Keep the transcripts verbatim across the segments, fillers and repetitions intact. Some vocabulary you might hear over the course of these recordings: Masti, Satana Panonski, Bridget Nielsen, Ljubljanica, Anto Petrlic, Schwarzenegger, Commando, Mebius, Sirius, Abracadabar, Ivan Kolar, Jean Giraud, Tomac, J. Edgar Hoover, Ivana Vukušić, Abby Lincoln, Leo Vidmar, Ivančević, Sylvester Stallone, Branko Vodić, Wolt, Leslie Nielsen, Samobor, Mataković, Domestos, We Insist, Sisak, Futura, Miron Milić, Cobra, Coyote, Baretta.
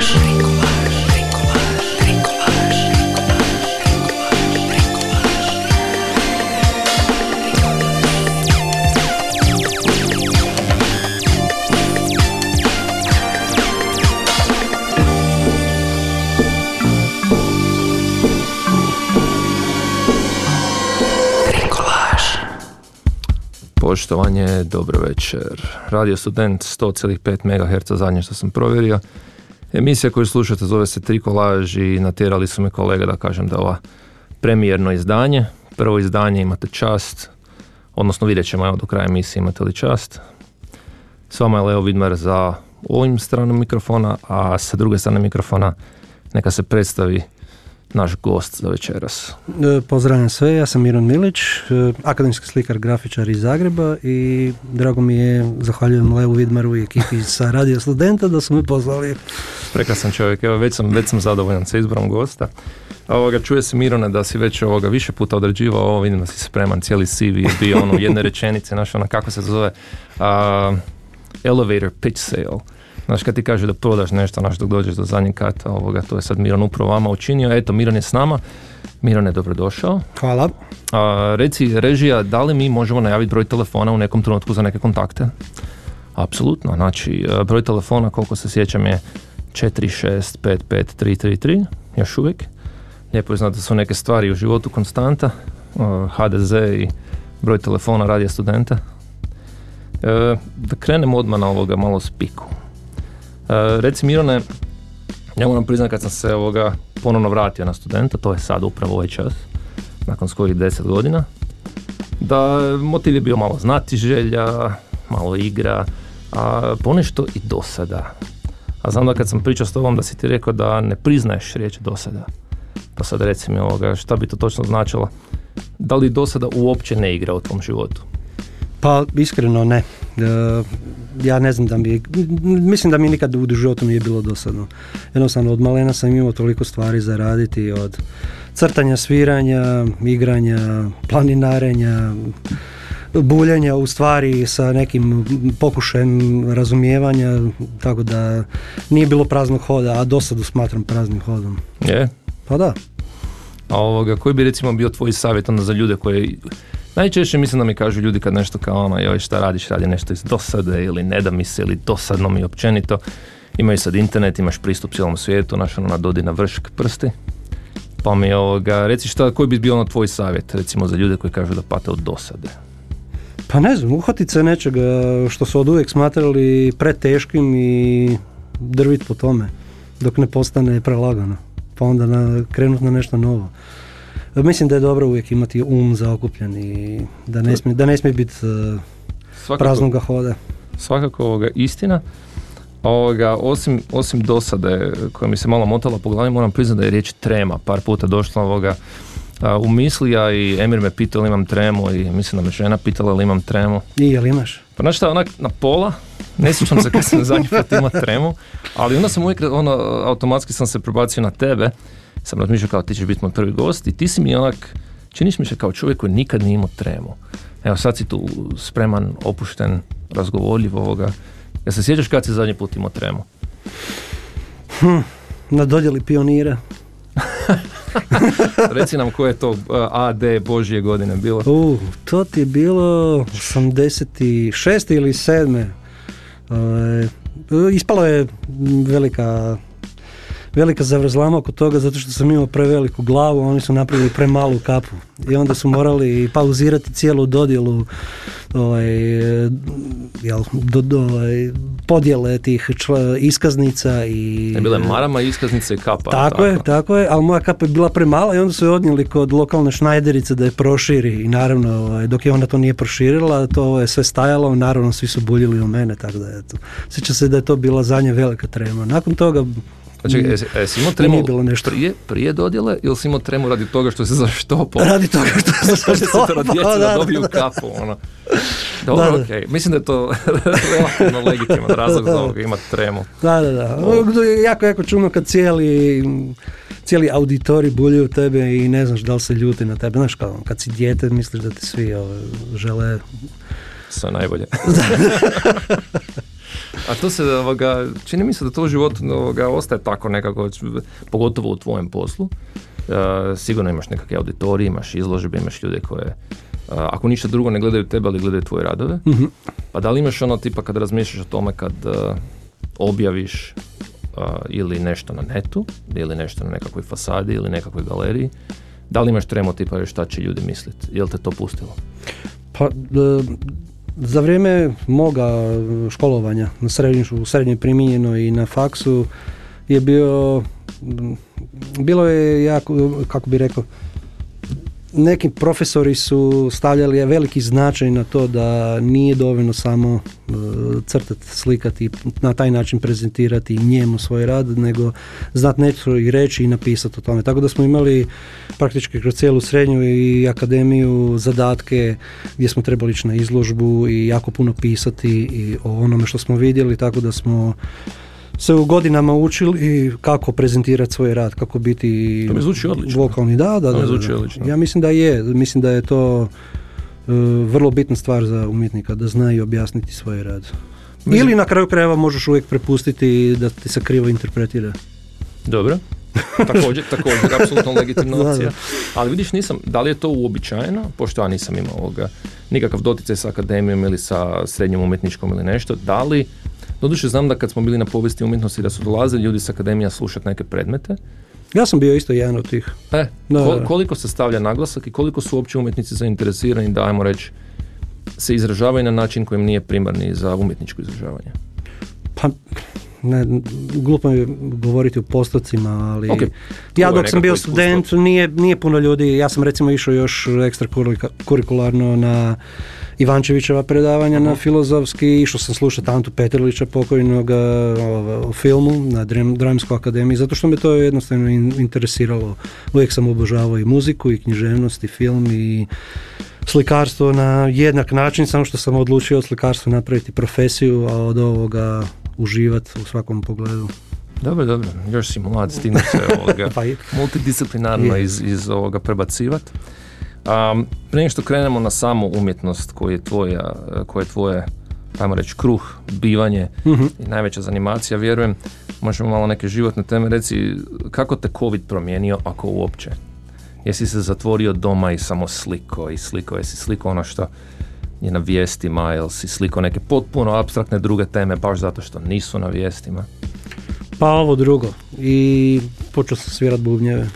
Trikolaž. Trikolaž. Trikolaž. Trikolaž. Trikolaž. Poštovanje, dobro večer. Radio Student sto pet megaherca zadnje što sam provjerio. Emisija koju slušate zove se Trikolaž i natjerali su me kolega da kažem da je ova premijerno izdanje. Prvo izdanje imate čast, odnosno vidjet ćemo, evo, do kraja emisije imate li čast. S vama je Leo Vidmar za ovim stranom mikrofona, a sa druge strane mikrofona neka se predstavi naš gost za večeras. Pozdravljam sve, ja sam Miron Milić, akademski slikar, grafičar iz Zagreba i drago mi je, zahvaljujem Leo Vidmaru i ekipi sa Radio Studenta da su me pozvali. Prekrasan čovjek, evo već sam, već sam zadovoljan sa izborom gosta. Ovoga, čuje se, Mirone, da si već ovoga više puta određivao, ovo vidim da si spreman, cijeli C V je bio ono jedne rečenice, znaš ona kako se zove, uh, elevator pitch sale. Znaš, kad ti kažu da prodaš nešto, znaš, dok dođeš do zadnjeg kata, ovoga, to je sad Miron upravo vama učinio. Eto, Miron je s nama. Miron je dobrodošao. Hvala. A, reci, režija, da li mi možemo najaviti broj telefona u nekom trenutku za neke kontakte? Apsolutno. Znači, broj telefona, koliko se sjećam, je četiri šest pet pet tri tri tri, još uvijek. Lijepo je znati da su neke stvari u životu konstanta. A, ha de ze i broj telefona Radija Studenta. A, da krenemo odmah na ovoga malo spiku. Uh, reci, Mirone, ja moram priznat kad sam se ovoga ponovno vratio na Studenta, to je sad upravo ovaj čas, nakon skojih deset godina, da motiv je bio malo znati želja, malo igra, a ponešto i dosada. A znam da kad sam pričao s tobom da si ti rekao da ne priznaješ riječ dosada. Pa sad reci mi ovoga, šta bi to točno značilo? Da li dosada uopće ne igra u tom životu? Pa iskreno ne. Uh, ja ne znam da mi je, mislim da mi nikad u životu nije bilo dosadno. Jednostavno od malena sam imao toliko stvari za raditi, od crtanja, sviranja, igranja, planinarenja, buljanja u stvari sa nekim pokušajem razumijevanja, tako da nije bilo praznog hoda, a dosadu smatram praznim hodom. Je? Pa da. A ovoga, koji bi recimo bio tvoj savjet onda za ljude koji... Najčešće mislim da mi kažu ljudi kad nešto kao ono, joj šta radiš, radi nešto iz dosade ili ne da mi se ili dosadno mi općenito. Imaju sad internet, imaš pristup cijelom svijetu, naš ono na dodi na vršk prsti. Pa mi ovoga, reci šta, koji bi bio ono tvoj savjet recimo za ljude koji kažu da pate od dosade? Pa ne znam, uhvatit se nečega što su od uvijek smatrali preteškim i drvit po tome dok ne postane prelagano, pa onda na, krenut na nešto novo. Mislim da je dobro uvijek imati um zaokupljen i da ne smije, smije biti uh, praznoga hoda. Svakako ovoga, istina. Ovoga, osim, osim dosade koja mi se malo motala po glavi, moram priznati da je riječ trema par puta došla ovoga, uh, u misli, a i Emir me pitao li imam tremu i mislim da me žena pitala li imam tremu. I jel imaš? Pa znaš šta, onak na pola, ne sjećam se kad sam zadnji put imao tremu, ali onda sam uvijek ono, automatski sam se prebacio na tebe. Sam razmišljao kao ti ćeš biti moj prvi gost i ti si mi onak, činiš mi se kao čovjek koji nikad nije imao tremu. Evo sad si tu spreman, opušten, razgovorljiv ovoga. Ja se sjećaš kad si zadnji put imao tremu? Hm, na dodjeli pionira. Reci nam koje je to a de Božje godine bilo? Uh, to ti je bilo osamdeset šeste ili sedme. Uh, ispalo je velika... Velika zavrzlama oko toga zato što sam imao preveliku glavu, oni su napravili premalu kapu i onda su morali pauzirati cijelu dodjelu ovaj, jel, do, do, ovaj, podjele tih čla, iskaznica i... Je bila marama, iskaznica i kapa. Tako, tako je, tako je, ali moja kapa je bila premala i onda su je odnijeli kod lokalne šnajderice da je proširi i naravno ovaj, dok je ona to nije proširila, to je sve stajalo, naravno svi su buljili u mene, tako da eto. Sjećam se da je to bila zadnja velika trema. Nakon toga... Znači, si imao tremu prije, prije dodjele ili si imao tremu radi toga što se zaštopao? Radi toga što se zaštopao, da. Radi djeca da dobiju kapu, ono. Dobro, da, da. Okay. Mislim da je to relativno legitiman razlog za ovoga imati tremu. Da, da, da. O, jako, jako čudno kad cijeli, cijeli auditori bulje u tebe i ne znaš da li se ljuti na tebe. Znaš kao, kad si dijete misliš da ti svi ove, žele... Sve najbolje. A to se, ovoga, čini mi se da to u životu ovoga, ostaje tako nekako, pogotovo u tvojem poslu. Uh, sigurno imaš nekakve auditorije, imaš izložbe, imaš ljude koje... Uh, ako ništa drugo ne gledaju tebe, ali gledaju tvoje radove. Mm-hmm. Pa da li imaš ono tipa kad razmišljaš o tome kad uh, objaviš uh, ili nešto na netu, ili nešto na nekakvoj fasadi, ili nekakvoj galeriji, da li imaš tremu tipa šta će ljudi misliti? Jel te to pustilo? Pa... Uh... Za vrijeme moga školovanja na srednjoj, u srednjoj primijenjenoj i na faksu je bio, bilo je jako, kako bi rekao, neki profesori su stavljali veliki značaj na to da nije dovoljno samo crtati, slikati i na taj način prezentirati njemu svoj rad, nego znati nešto i reći i napisati o tome. Tako da smo imali praktički kroz cijelu srednju i akademiju zadatke gdje smo trebali ići na izložbu i jako puno pisati i o onome što smo vidjeli, tako da smo se u godinama učili kako prezentirati svoj rad, kako biti to mi zvuči odlično. Vokalni. Da, da, da, da, da. Ja mislim da je, mislim da je to uh, vrlo bitna stvar za umjetnika, da zna i objasniti svoj rad. Mislim... Ili na kraju krajeva možeš uvijek prepustiti da ti se krivo interpretira. Dobro, također, također, apsolutno legitimna opcija. Ali vidiš, nisam, da li je to uobičajeno, pošto ja nisam imao ovoga, nikakav doticaj sa akademijom ili sa srednjom umjetničkom ili nešto, da li... Doduše znam da kad smo bili na povijesti umjetnosti da su dolazili ljudi s akademija slušati neke predmete. Ja sam bio isto jedan od tih. E, da, kol- koliko se stavlja naglasak i koliko su uopće umjetnici zainteresirani da, ajmo reći, se izražavaju na način koji im nije primarni za umjetničko izražavanje? Pa, ne, glupo je govoriti o postocima, ali okay. Ja dok sam bio student nije, nije puno ljudi, ja sam recimo išao još ekstra kurikularno na Ivančevićeva predavanja uh-huh. na filozofski, išao sam slušati Antu Petrlića pokojnog o, o filmu na Dramskoj akademiji, zato što me to jednostavno interesiralo. Uvijek sam obožavao i muziku i književnost i film i slikarstvo na jednak način, samo što sam odlučio od slikarstva napraviti profesiju, a od ovoga uživati u svakom pogledu. Dobro, dobro, još si mlad, stignu se ovoga pa multidisciplinarno je. iz, iz ovoga prebacivati. Um, prije što krenemo na samu umjetnost koja je tvoja, koja je tvoje, ajmo reći, kruh, bivanje mm-hmm. i najveća zanimacija, vjerujem, možemo malo neke životne teme reći, kako te COVID promijenio, ako uopće? Jesi se zatvorio doma i samo sliko i sliko, jesi sliko ono što je na vijestima, jel si sliko neke potpuno apstraktne druge teme, baš zato što nisu na vijestima? Pa ovo drugo, i počeo sam svirat bubnjeve.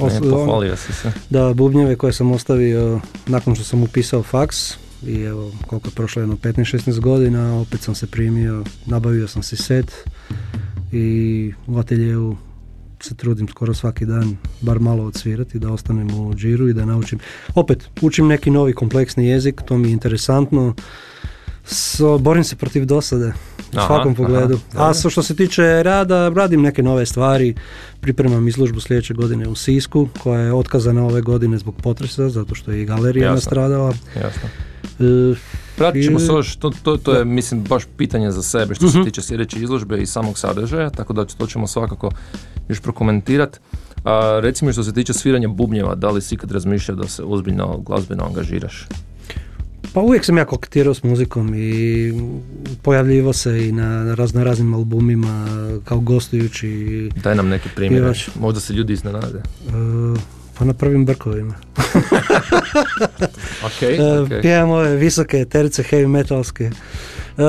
Os- ne, pohvalio si se. Da, bubnjeve koje sam ostavio nakon što sam upisao faks i evo koliko je prošlo, jedno petnaest šesnaest godina, opet sam se primio, nabavio sam si set i u ateljevu se trudim skoro svaki dan bar malo odsvirati, da ostanem u džiru i da naučim. Opet, učim neki novi kompleksni jezik, to mi je interesantno. So, borim se protiv dosade u aha, svakom pogledu. Aha, a so, što se tiče rada, radim neke nove stvari. Pripremam izložbu sljedeće godine u Sisku, koja je otkazana ove godine zbog potresa, zato što je i galerija jasno, nastradala. Jasno. E, Pratit ćemo se još, to, to, to je mislim baš pitanje za sebe što uh-huh. se tiče sljedeće izložbe i samog sadržaja, tako da to ćemo svakako još prokomentirati. Recimo što se tiče sviranja bubnjeva, da li si ikad razmišljao da se ozbiljno glazbeno angažiraš? Pa uvijek sam ja koktirao s muzikom i pojavljivo se i na razno raznim albumima kao gostujući. Daj nam neki primjer, možda se ljudi iznenade. Uh, Pa na prvim Brkovima. okay, okay. Pijam ove visoke terce, heavy metalske. Uh,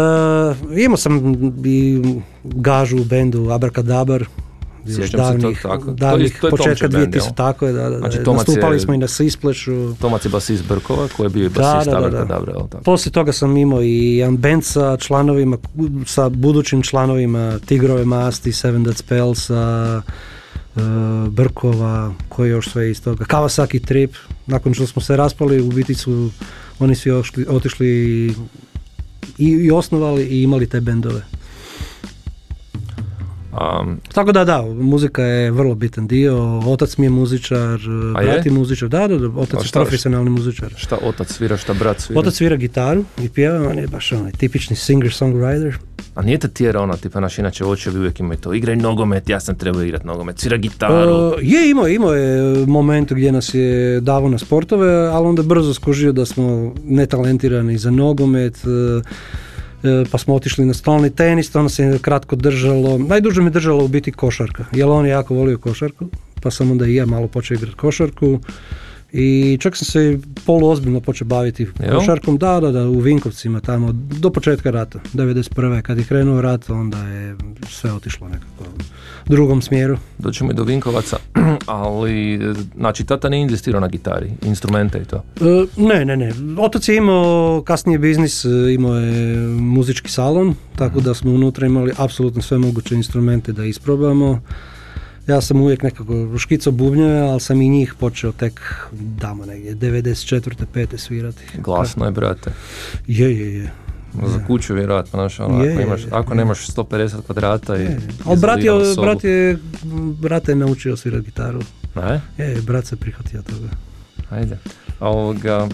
imao sam i gažu u bendu Abracadabar. Sjećam se to tako. Davnih, to je, to je početka dvije tisuće, tako je, da, da. Znači, nastupali je, smo i na Sisplešu. Tomac je basist Brkova, koji je bio i basist Abracadabra. Poslije toga sam imao i jedan band sa članovima, sa budućim članovima Tigrove, Masti, Seven Dead Spells, Brkova, koji još sve iz toga, Kawasaki Trip. Nakon što smo se raspali, u biti su oni svi ošli, otišli i, i osnovali i imali te bendove. Um, Tako da da, muzika je vrlo bitan dio, otac mi je muzičar, brat je muzičar, da, da, da otac je profesionalni muzičar. Šta otac svira, šta brat svira? Otac svira gitaru i pjeva, on je baš onaj tipični singer-songwriter. A nije te tjera ona, tipa naš, inače očevi uvijek imaju to, igraj nogomet, ja sam trebao igrat nogomet, svira gitaru. Uh, je, imao, imao je moment gdje nas je davao na sportove, ali onda brzo skužio da smo netalentirani za nogomet, uh, pa smo otišli na stolni tenis, to ono se kratko držalo, najduže me držalo u biti košarka, jer on je jako volio košarku, pa sam onda i ja malo počeo igrati košarku i čak sam se poluozbiljno počeo baviti Evo. košarkom, da, da, da, u Vinkovcima tamo, do početka rata, devedeset prve Kad je krenuo rat, onda je sve otišlo nekako u drugom smjeru. Doćemo i do Vinkovaca, ali, znači, tata nije investirao na gitari, instrumente i to? E, ne, ne, ne, otac je imao kasnije biznis, imao je muzički salon, tako da smo unutra imali apsolutno sve moguće instrumente da isprobamo. Ja sam uvijek nekako škicao bubnjeve, ali sam i njih počeo tek damo negdje, devedeset četvrte pete svirati. Glasno je, brate. Je, je, je. Za kuću vjerojatno, naš, ono, je, ako, imaš, je, je. Ako nemaš sto pedeset kvadrata i... Ali brat je, brat, je, brat je naučio svirati gitaru. Ne? Je, brat se prihvatio toga. Ajde. A ovoga,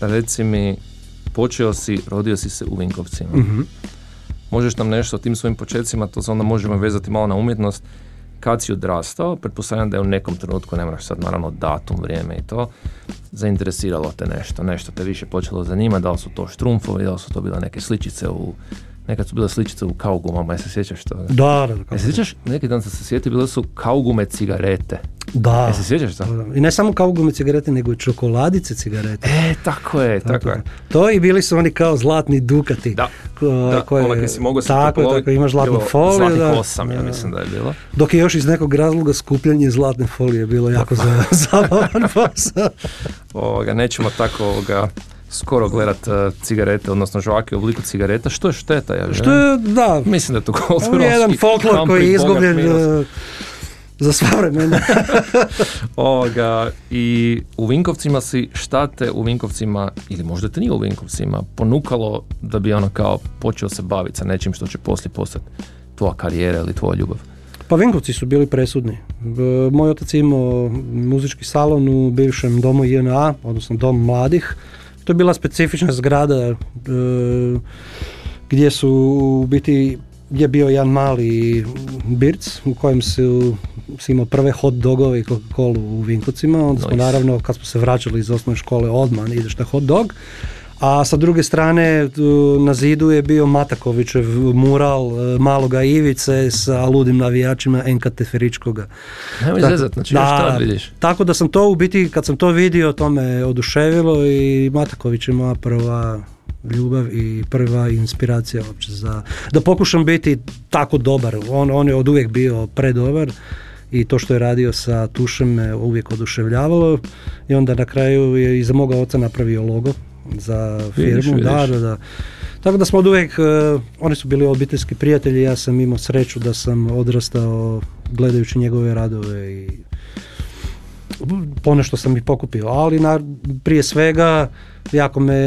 reci mi, počeo si, rodio si se u Vinkovcima. Mm-hmm. Možeš nam nešto o tim svojim početcima, to se onda možemo vezati malo na umjetnost. Kad si odrastao, pretpostavljam da je u nekom trenutku, ne moraš sad naravno datum, vrijeme i to, zainteresiralo te nešto, nešto te više počelo zanima, da li su to štrumfovi, da li su to bile neke sličice u, nekad su bile sličice u kaugumama, jel se sjećaš toga? Da, da. Jel se sjećaš, neki dan sam se sjetio, bile su kaugume cigarete. Da. Jel se sjećaš to? Da. I ne samo kaugume cigarete, nego i čokoladice cigarete. E, tako je, tako, tako je. To i bili su oni kao zlatni dukati. Da. Da, koje, ono kad si mogao se prepoloviti, tako, imaš zlatnu foliju. Zlatnih da, osam, ja mislim da je bilo. Dok je još iz nekog razloga skupljanje zlatne folije bilo jako zabavan posao. Ovoga, nećemo tako ovoga skoro gledat uh, cigarete, odnosno žvake u obliku cigareta, što je šteta, ja što je, da. Mislim da je to kulturološki kampri. Jedan folklor koji je izgubljen uh, za sva vremena. Ovoga, i u Vinkovcima si, šta te u Vinkovcima, ili možda te nije u Vinkovcima, ponukalo da bi ono kao počeo se baviti sa nečim što će poslije postati tvoja karijera ili tvoja ljubav? Pa Vinkovci su bili presudni. Moj otac je imao muzički salon u bivšem domu I N A, odnosno dom mladih. To je bila specifična zgrada e, gdje su u biti, gdje je bio jedan mali birc u kojem su, su imao prve hot dogove i Coca-Colu u Vinkovcima. Onda smo nice. Naravno kad smo se vraćali iz osnovne škole odmah ideš na hot dog. A sa druge strane na zidu je bio Matakovićev mural maloga Ivice sa ludim navijačima N K Teferičkoga. Nemoj zezat, znači još šta vidiš. Tako da sam to u biti, kad sam to vidio, to me oduševilo i Mataković je moja prva ljubav i prva inspiracija uopće za, da pokušam biti tako dobar. On, on je od uvijek bio predobar. I to što je radio sa Tušem me uvijek oduševljavalo i onda na kraju je i za moga oca napravio logo za firmu, vidiš, vidiš. Da, da, da. Tako da smo od uvijek, uh, oni su bili obiteljski prijatelji, ja sam imao sreću da sam odrastao gledajući njegove radove i ponešto sam ih pokupio, ali na, prije svega jako me,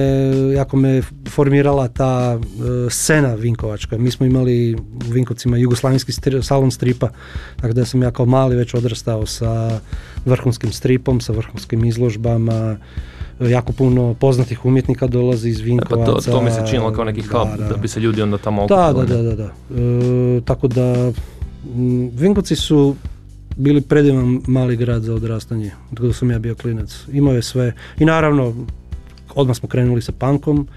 jako me formirala ta uh, scena vinkovačka. Mi smo imali u Vinkovcima jugoslavenski stri, salon stripa, tako da sam ja kao mali već odrastao sa vrhunskim stripom, sa vrhunskim izložbama, jako puno poznatih umjetnika dolazi iz Vinkovaca. E pa to, to mi se činilo kao neki hub, da, da. da bi se ljudi onda tamo okupili. Da, da, da, da. E, tako da, Vinkovci su bili predivan mali grad za odrastanje, tako da sam ja bio klinac. Imao je sve. I naravno, odmah smo krenuli sa punkom.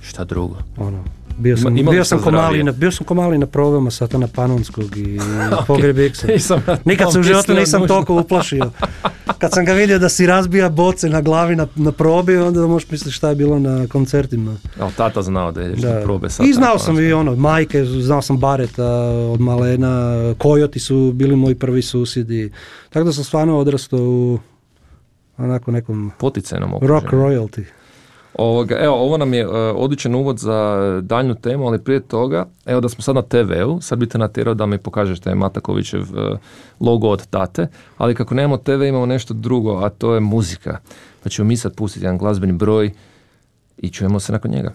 Šta drugo? Ono. Bio sam, bio sam komali na, bio sam komali na programu Satana Panonskog i okay. Pogreb X-a. Nikad se u životu nisam toliko uplašio. Kad sam ga vidio da si razbija boce na glavi na, na probi, onda možeš misliti šta je bilo na koncertima. Al tata znao da ideš na probe Satana. I znao sam Panonskog. I ono, majke, znao sam Baretta od malena, Coyote su bili moji prvi susjedi. Tako da sam stvarno odrastao u onako nekom poticajnom okruženju. Rock royalty. Ovoga, evo, ovo nam je uh, odličan uvod za daljnju temu, ali prije toga, evo da smo sad na T V-u, sad bi te natjerao da mi pokažeš taj Matakovićev uh, logo od tate, ali kako nemamo T V imamo nešto drugo, a to je muzika. Pa ćemo mi sad pustiti jedan glazbeni broj i čujemo se nakon njega.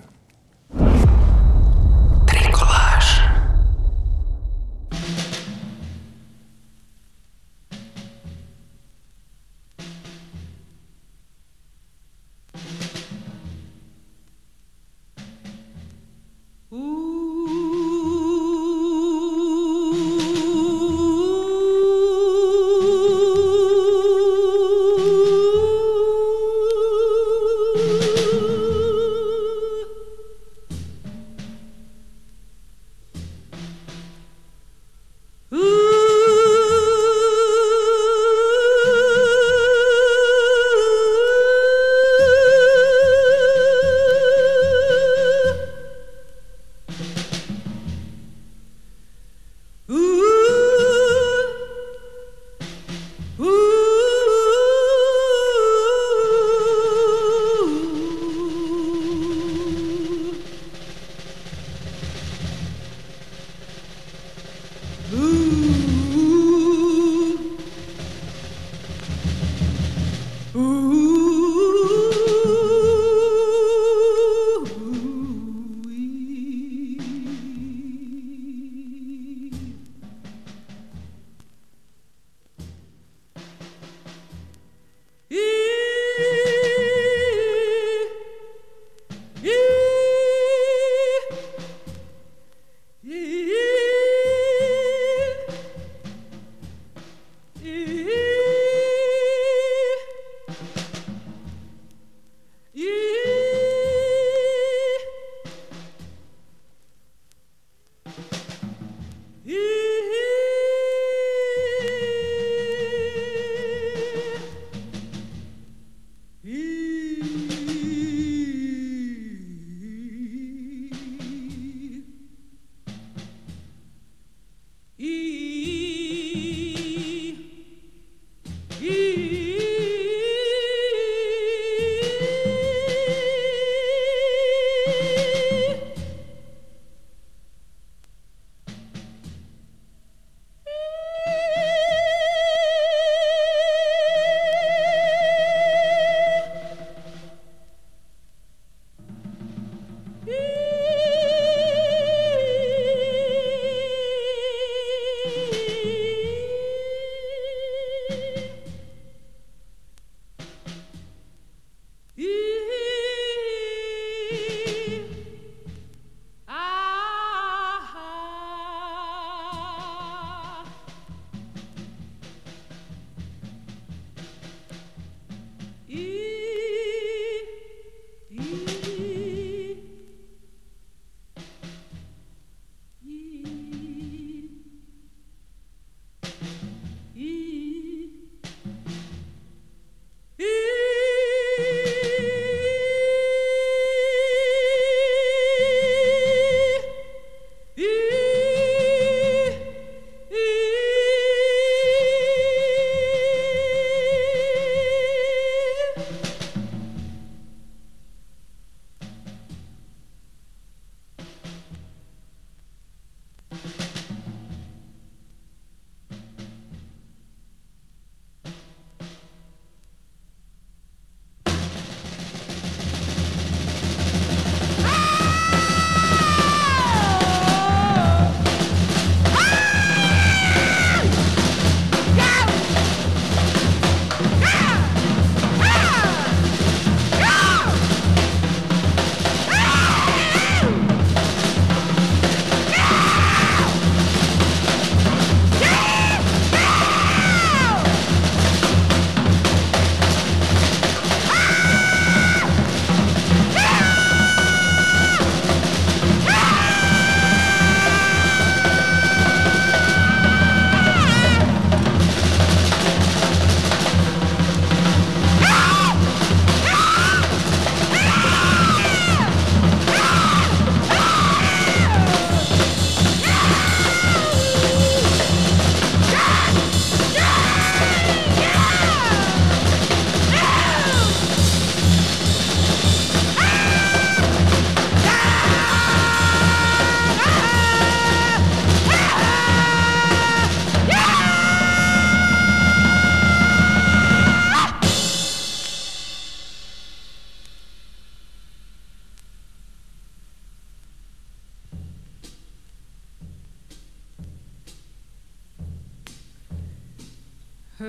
Vi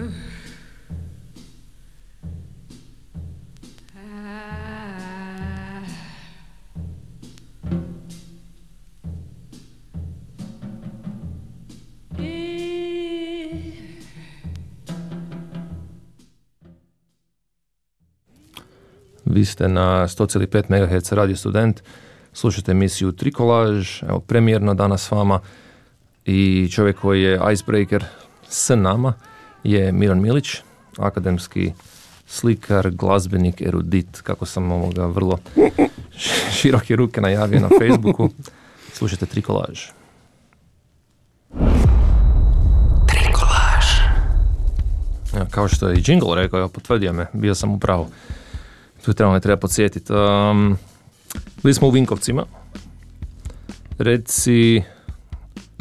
ste na sto pet megaherca Radio Student, slušate emisiju Trikolaž, evo, premijerno danas s vama, i čovjek koji je icebreaker s nama je Miron Milić, akademski slikar, glazbenik, erudit, kako sam ovoga vrlo široke ruke najavio na Facebooku. Slušajte Trikolaž. Trikolaž. Ja, kao što je i Jingle rekao, ja, potvrdio me, bio sam u pravu. Tu trebamo ne treba podsjetiti. Um, bili smo u Vinkovcima. Reci,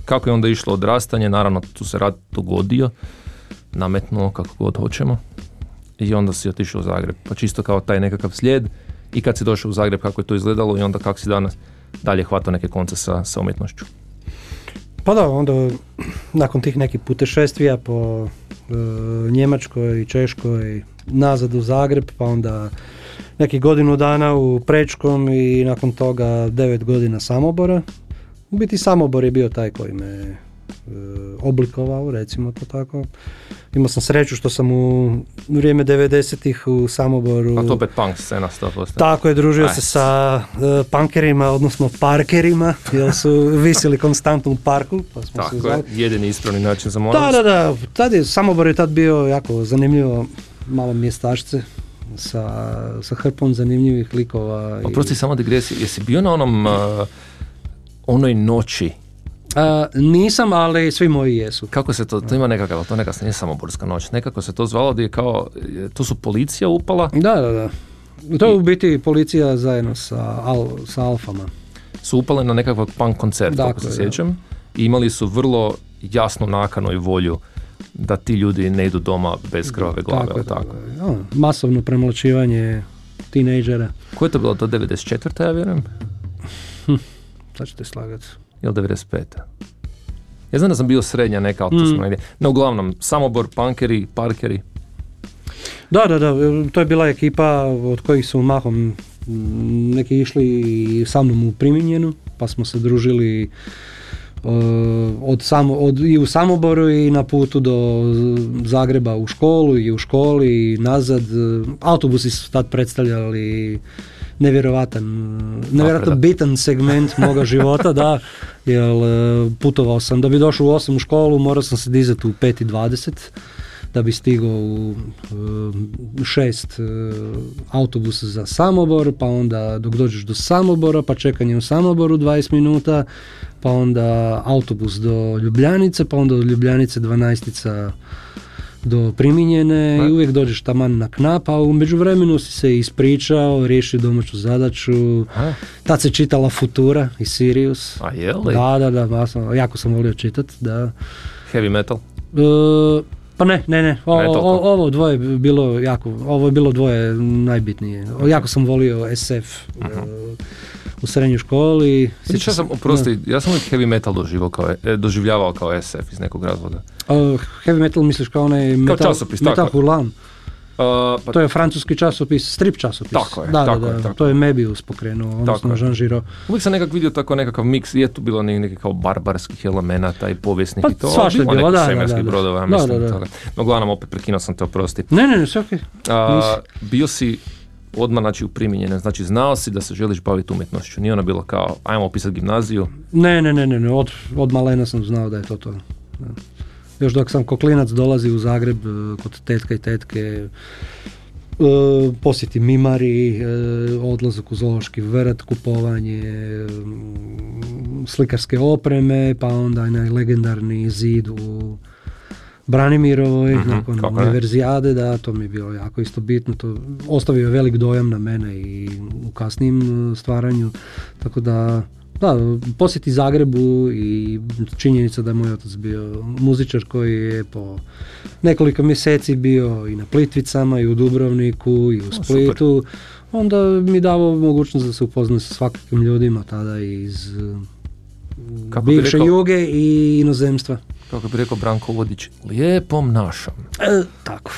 kako je onda išlo odrastanje, naravno tu se rad dogodio, nametnuo kako god hoćemo, i onda si otišao u Zagreb, pa čisto kao taj nekakav slijed, i kad si došao u Zagreb kako je to izgledalo i onda kako si danas dalje hvatao neke konce sa, sa umjetnošću. Pa da, onda nakon tih nekih putešestvija po e, Njemačkoj i Češkoj, nazad u Zagreb, pa onda neki godinu dana u Prečkom i nakon toga devet godina Samobora. U biti Samobor je bio taj koji me e, oblikovao, recimo to tako. Imao sam sreću što sam u vrijeme devedesetih u Samoboru... A to opet punk scena sto posto. Tako je, družio Aj. se sa e, punkerima, odnosno parkerima, jer su visili konstantno u parku. Pa smo tako se je, jedini ispravni način za monost. Da, da, da. Tad je, Samobor je tad bio jako zanimljivo malo mjestašce sa, sa hrpom zanimljivih likova. Pa, i... Prosti, samo digresija, jesi bio na onom... Uh, onoj noći? A, nisam, ali svi moji jesu. Kako se to, to ima nekakav, to neka nije Samoborska noć, nekako se to zvalo, gdje kao, to su policija upala? Da, da, da. To je i... u biti policija zajedno sa, al, sa Alfama. Su upale na nekakav punk koncert, dakle, kako se sjećam, i imali su vrlo jasnu nakanu i volju da ti ljudi ne idu doma bez krvave glave. Tako, tako. Da, da. Masovno premlačivanje tinejdžera. Koje je to bilo, to devedeset četvrta ja vjerujem? Sad ću te slagati. Jel devedeset peta Ja znam da sam bio srednja neka, ali to smo mm. negdje. No, uglavnom, Samobor, punkeri, parkeri. Da, da, da. To je bila ekipa od kojih su mahom neki išli sa mnom u Primjenjenu, pa smo se družili uh, od samo, od, i u Samoboru i na putu do Zagreba u školu i u školi i nazad. Autobusi su tad predstavljali nevjerovatan, nevjerojatno bitan segment moga života, da, jer putovao sam, da bi došao u osam u školu, morao sam se dizati u pet i dvadeset da bi stigao u šest autobusa za Samobor, pa onda dok dođeš do Samobora, pa čekanje u Samoboru dvadeset minuta, pa onda autobus do Ljubljanice, pa onda od Ljubljanice dvanaestica do Primjenjene, i uvijek dođeš taman na knap, a u međuvremenu si se ispričao, riješio domaću zadaću. A? Tad se čitala Futura i Sirius. A je li? Da, da, da, masno, jako sam volio čitat, da. Heavy metal? E, pa ne, ne, ne, o, o, ovo dvoje je bilo jako, ovo je bilo dvoje najbitnije. Okay. Jako sam volio es ef uh-huh. e, u srednjoj školi. Sjeća sam, oprosti, ja sam uvijek heavy metal doživljavao kao, doživljavao kao es ef iz nekog razloga. Uh, heavy metal misliš kao onaj metal, kao časopis, metal hurlan? Uh, pa... To je francuski časopis, strip časopis. Tako je, da, tako da, je. Da. Tako. To je Mebius pokrenuo, odnosno Jean Giraud. Uvijek sam nekak vidio tako nekakav miks, je tu bilo neki kao barbarskih elemenata i povijesnih pa, i to. Svašta je bilo, da, da, da. Brodova, ja da, mislim, da, da. Toga. No, glavnom, opet prekinuo sam te, oprosti. Ne, ne, ne, sve okej. Okay. Uh, bio si odmah, znači, u Primjenjene, znači znao si da se želiš baviti umjetnošću, nije ona bilo kao ajmo opisati gimnaziju? Ne, ne, ne, ne, od, od malena sam znao da je to to. Još dok sam koklinac dolazi u Zagreb kod tetka i tetke, e, posjeti mimari, e, odlazak u zoološki vrt, kupovanje e, slikarske opreme, pa onda onaj legendarni zid u Branimirovoj, mm-hmm, nakon univerzijade, da, to mi je bilo jako isto bitno, to ostavio velik dojam na mene i u kasnijem stvaranju, tako da, da, posjeti Zagrebu i činjenica da je moj otac bio muzičar koji je po nekoliko mjeseci bio i na Plitvicama, i u Dubrovniku, i u Splitu, o, onda mi davao mogućnost da se upoznam sa svakakvim ljudima tada iz Kako bivše Juge i inozemstva. kako bi rekao Branko Vodić, lijepom našom. E, tako.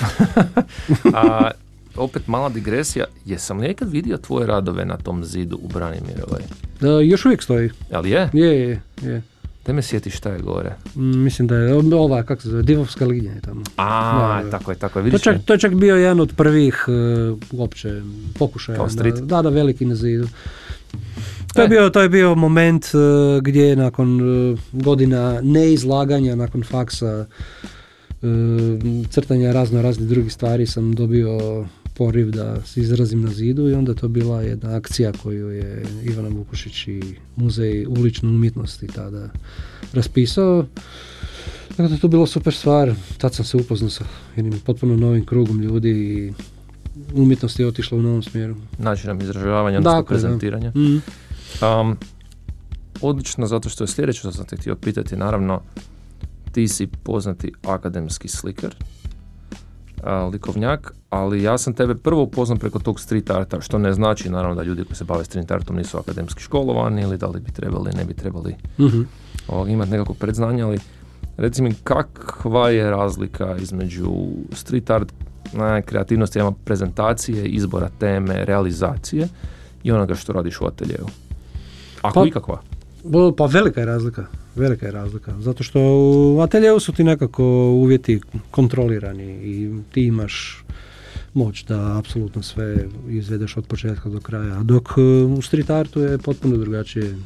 A, opet mala digresija, jesam li nekad vidio tvoje radove na tom zidu u Branimirovoj? Da, još uvijek stoji. Ali je? Je, je, je. Da me sjetiš šta je gore? Mm, mislim da je ova, kako se zove, Divovska linija je tamo. A, da, tako je, tako je. Vidiš to, čak, to je čak bio jedan od prvih uh, uopće pokušaja. Kao street? Da, da, veliki na zidu. To je, bio, to je bio moment uh, gdje nakon uh, godina neizlaganja, nakon faksa, uh, crtanja razno raznih drugih stvari, sam dobio poriv da se izrazim na zidu i onda to bila jedna akcija koju je Ivana Vukušić i Muzej ulične umjetnosti tada raspisao. Dakle, to je to bilo super stvar. Tad sam se upoznao sa jednim potpuno novim krugom ljudi i umjetnost je otišla u novom smjeru. Načinom izražavanja, odnosno dakle, prezentiranja. Da. Mm. Um, odlično, zato što je sljedeće što sam te htio pitati, naravno, ti si poznati akademski slikar, uh, likovnjak, ali ja sam tebe prvo upoznao preko tog street arta, što ne znači naravno da ljudi koji se bave street artom nisu akademski školovani ili da li bi trebali, ne bi trebali mm-hmm. uh, imati nekako predznanje, ali reci mi kakva je razlika između street art, na kreativnosti, ima prezentacije, izbora teme, realizacije i onoga što radiš u ateljevu. Ako pa, ikakva? Pa velika je razlika. Velika je razlika. Zato što u ateljevu su ti nekako uvjeti kontrolirani i ti imaš moć da apsolutno sve izvedeš od početka do kraja. Dok u street artu je potpuno drugačije.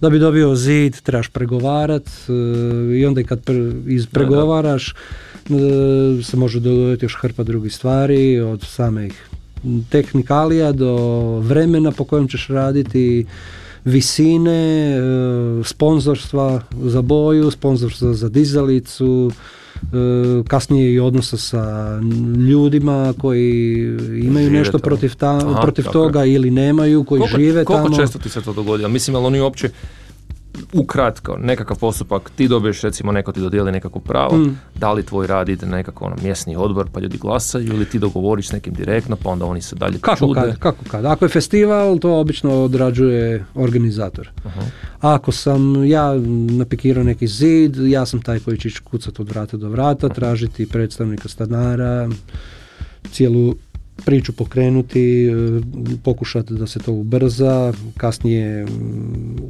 Da bi dobio zid trebaš pregovarat i onda i kad izpregovaraš se može dodati još hrpa drugih stvari, od samih tehnikalija do vremena po kojem ćeš raditi, visine, sponzorstva za boju, sponzorstva za dizalicu, kasnije i odnosa sa ljudima koji imaju žive nešto tamo. protiv, ta, Aha, protiv toga ili nemaju, koji koliko, žive koliko tamo. Koliko često ti se to dogodilo? Mislim, ali oni uopće ukratko, nekakav postupak, ti dobiješ recimo, neko ti dodijeli nekako pravo, mm. da li tvoj rad ide na nekako ono, mjesni odbor pa ljudi glasaju ili ti dogovoriš s nekim direktno pa onda oni se dalje kako čude? Kad, kako kad? Ako je festival, to obično odrađuje organizator. Uh-huh. Ako sam ja napikirao neki zid, ja sam taj koji će ići kucati od vrata do vrata, uh-huh. tražiti predstavnika stanara, cijelu priču pokrenuti, pokušati da se to ubrza, kasnije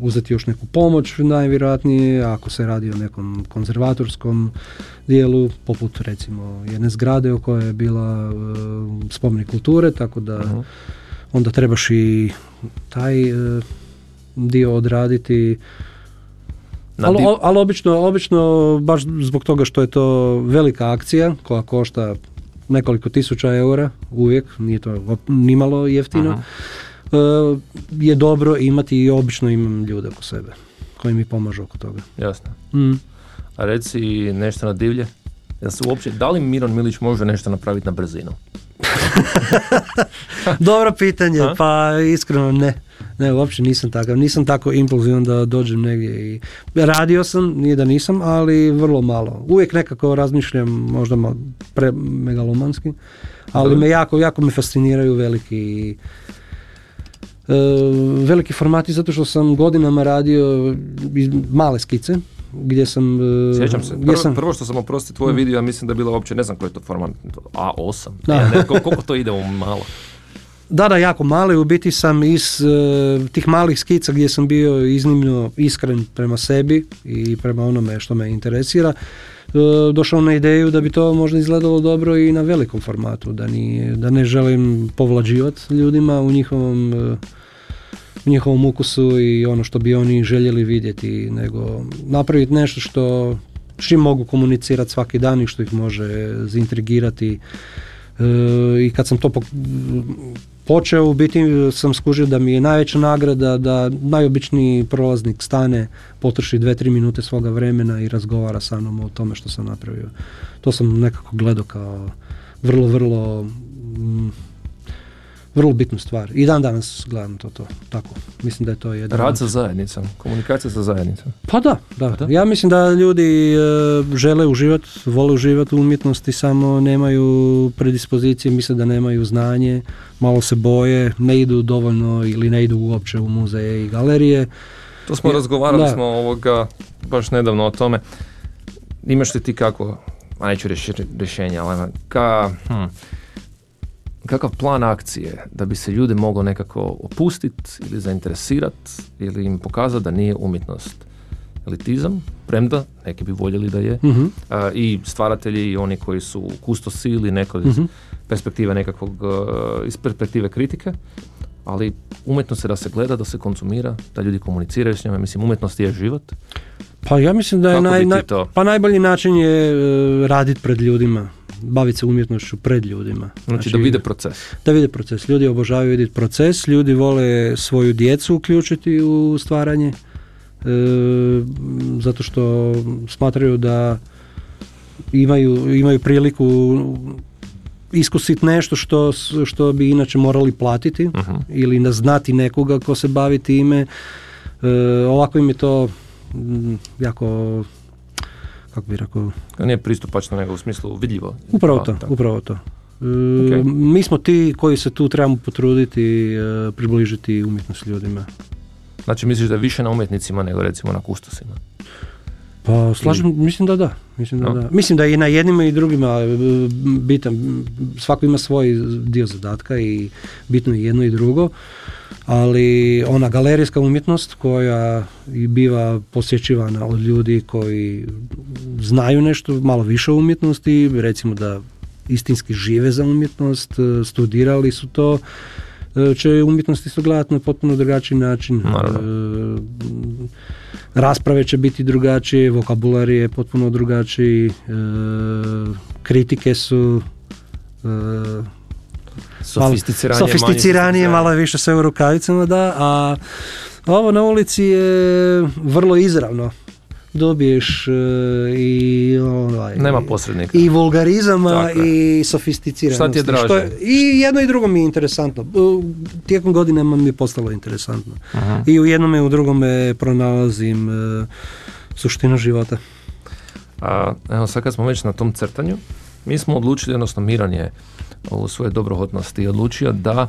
uzeti još neku pomoć najvjerojatnije, ako se radi o nekom konzervatorskom dijelu, poput recimo jedne zgrade o kojoj je bila spomenik kulture, tako da uh-huh. onda trebaš i taj dio odraditi. Ali al, obično, obično baš zbog toga što je to velika akcija koja košta nekoliko tisuća eura, uvijek, nije to nimalo jeftino, e, je dobro imati i obično imam ljude oko sebe koji mi pomažu oko toga. Jasno. Mm. A reci nešto na divlje? Da, se uopće, da li Miron Milić može nešto napraviti na brzinu? Dobro pitanje, ha? Pa iskreno ne. Ne, uopće nisam takav, nisam tako impulzivan da dođem negdje i radio sam, nije da nisam, ali vrlo malo. Uvijek nekako razmišljam, možda pre megalomanski, ali me jako, jako me fasciniraju veliki e, veliki formati, zato što sam godinama radio male skice, gdje sam... Sjećam se, prvo, sam... prvo što sam oprosti tvoje mm. video, ja mislim da je bilo uopće, ne znam koji je to format, A osam, ne, ne, koliko, koliko to ide u malo. Da, da, jako mali, u biti sam iz uh, tih malih skica gdje sam bio iznimno iskren prema sebi i prema onome što me interesira, uh, došao na ideju da bi to možda izgledalo dobro i na velikom formatu, da, ni, da ne želim povlađivati ljudima u njihovom, uh, u njihovom ukusu i ono što bi oni željeli vidjeti, nego napraviti nešto što s čim mogu komunicirati svaki dan i što ih može zaintrigirati. Uh, i kad sam to počeo, u biti sam skužio da mi je najveća nagrada da najobičniji prolaznik stane, potroši dvije tri minute svoga vremena i razgovara sa mnom o tome što sam napravio. To sam nekako gledao kao vrlo, vrlo mm, vrlo bitnu stvar. I dan danas gledam to, to tako. Mislim da je to jedan... Rad sa zajednicom, komunikacija sa zajednicom. Pa da, da. Pa da? Ja mislim da ljudi e, žele uživati, vole uživati u umjetnosti, samo nemaju predispozicije, misle da nemaju znanje, malo se boje, ne idu dovoljno ili ne idu uopće u muzeje i galerije. To smo ja, razgovarali da. smo ovoga baš nedavno o tome. imaš li ti kako, a neću reći rješenja, ali ka, hmm, kakav plan akcije da bi se ljudi moglo nekako opustiti ili zainteresirati ili im pokazati da nije umjetnost elitizam, premda neki bi voljeli da je, mm-hmm, a, i stvaratelji i oni koji su kustosi ili neko iz, mm-hmm, perspektive nekakvog, uh, iz perspektive kritike, ali umjetnost je da se gleda, da se konzumira, da ljudi komuniciraju s njima, mislim umjetnost je život. Pa ja mislim da je naj, naj, pa najbolji način je uh, raditi pred ljudima, baviti se umjetnošću pred ljudima. Znači, znači da vide proces. Da vide proces, ljudi obožavaju vidjeti proces, ljudi vole svoju djecu uključiti u stvaranje. E, zato što smatraju da imaju, imaju priliku iskusiti nešto što, što bi inače morali platiti, uh-huh, ili znati nekoga ko se bavi time. E, ovako im je to jako, kako bih rekao... Nije pristupačno nego u smislu vidljivo. Upravo to, A, upravo to. E, okay. Mi smo ti koji se tu trebamo potruditi, e, približiti umjetnost ljudima. Znači misliš da je više na umjetnicima nego recimo na kustosima? Pa slažem, I... mislim da da. Mislim da, no. da. Mislim da i na jednima i drugima bitan, svako ima svoj dio zadatka i bitno je jedno i drugo, ali ona galerijska umjetnost koja i biva posjećivana od ljudi koji znaju nešto malo više o umjetnosti, recimo da istinski žive za umjetnost, studirali su to, će umjetnosti su gledati na potpuno drugačiji način. Naravno. E, rasprave će biti drugačije, vokabular je potpuno drugačiji, e, kritike su e, sofisticiranije, malo, sofisticiranije malo više sve u rukavicama, da, a ovo na ulici je vrlo izravno. Dobiješ uh, i ovaj, nema posrednika. I vulgarizama, dakle, i sofisticiranosti. Šta ti je draže? I jedno i drugo mi je interesantno. Tijekom godinama mi je postalo interesantno. Aha. I u jednom i u drugome pronalazim uh, suštinu života. A, evo sad kad smo već na tom crtanju, mi smo odlučili, odnosno Miron je u svoje dobrohotnosti odlučio da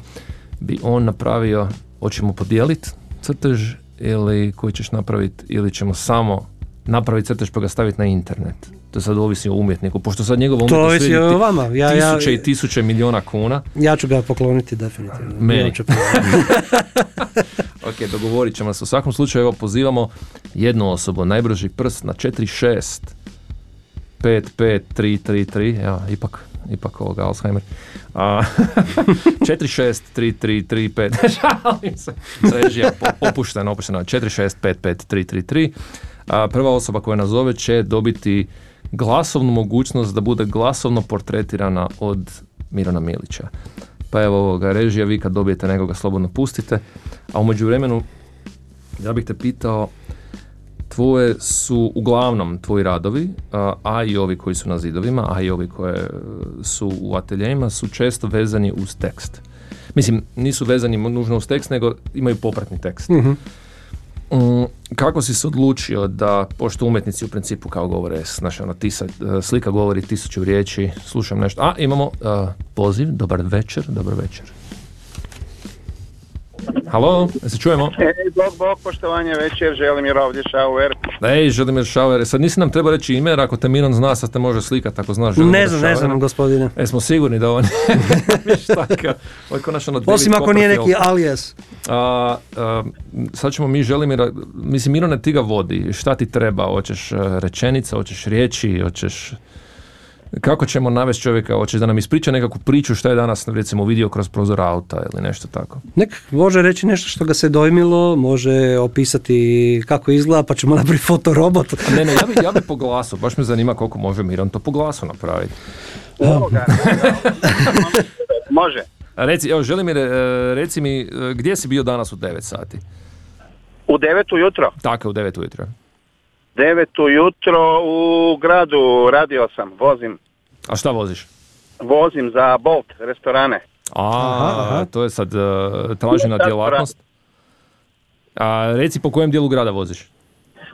bi on napravio, hoćemo podijeliti crtež ili koji ćeš napraviti ili ćemo samo napraviti crtež pa ga staviti na internet. To sad ovisi o umjetniku, pošto sad njegova umjetnost vidi ja, tisuće ja, i tisuće milijuna kuna. Ja ću ga pokloniti definitivno. Meni. Ok, dogovorit ćemo se. U svakom slučaju, evo, pozivamo jednu osobu, najbrži prst na četiri šest pet pet tri tri tri, evo, ipak, ipak ovoga Alzheimer. A, četiri šest tri tri tri pet, žalim se. Režija opuštena, opuštena, četiri šest pet pet tri tri tri. A prva osoba koja nazove će dobiti glasovnu mogućnost da bude glasovno portretirana od Mirona Milića. Pa evo ovoga, režija, vi kad dobijete nekoga slobodno pustite, a u međuvremenu ja bih te pitao, tvoje su uglavnom tvoji radovi, a, a i ovi koji su na zidovima, a i ovi koji su u ateljejima, su često vezani uz tekst. Mislim, nisu vezani nužno uz tekst, nego imaju popratni tekst. Mm-hmm. Kako si se odlučio da, pošto umjetnici u principu kao govore, znači ono, tisa, slika govori tisuću riječi, slušam nešto, a imamo uh, poziv, dobar večer, dobar večer. Halo, se čujemo? Ej, bog, bog, poštovanje, večer, Želimir ovdje, Šauer. Ej, Želimir Šauer, sad nisi nam treba reći ime, jer ako te Miron zna, sad te može slikati, ako znaš Želimir Šauer. Ne znam, ne znam, gospodine. E, smo sigurni da on je štaka. Osim ako nije neki alias. A, a, sad ćemo mi Želimira, mislim, Mirone, ti ga vodi, šta ti treba, hoćeš rečenica, hoćeš riječi, hoćeš... Kako ćemo navesti čovjeka, hoćeš da nam ispriča nekakvu priču šta je danas recimo vidio kroz prozor auta ili nešto tako? Nek može reći nešto što ga se dojmilo, može opisati kako izgleda, pa ćemo napraviti fotorobot. Ne, ne, ja bi, ja bi po glasu, baš me zanima koliko može Miron to po glasu napraviti. Ovoga, može. Reci, evo, želim mi, reci mi, gdje si bio danas u devet sati? U devet ujutro? Tako, u devet ujutro. devet ujutro u gradu radio sam, vozim. A šta voziš? Vozim za Bolt restorane. A, to je sad uh, tražena djelatnost. A reci po kojem dijelu grada voziš?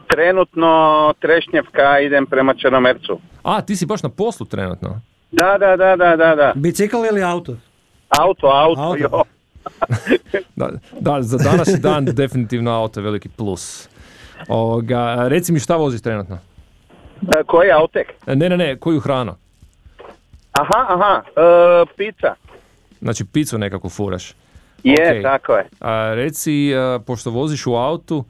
Trenutno Trešnjevka, idem prema Črnomercu. A, ti si baš na poslu trenutno? Da, da, da, da, da, da. Bicikl ili auto? Auto, auto, auto. Jo. da, da, za današnji dan definitivno auto je veliki plus. Ovoga, reci mi šta voziš trenutno? Koji je autek? Ne, ne, ne, koju hranu? Aha, aha, e, pizza. Znači picu nekako furaš. Je, okay. Tako je. A, reci, a, pošto voziš u autu,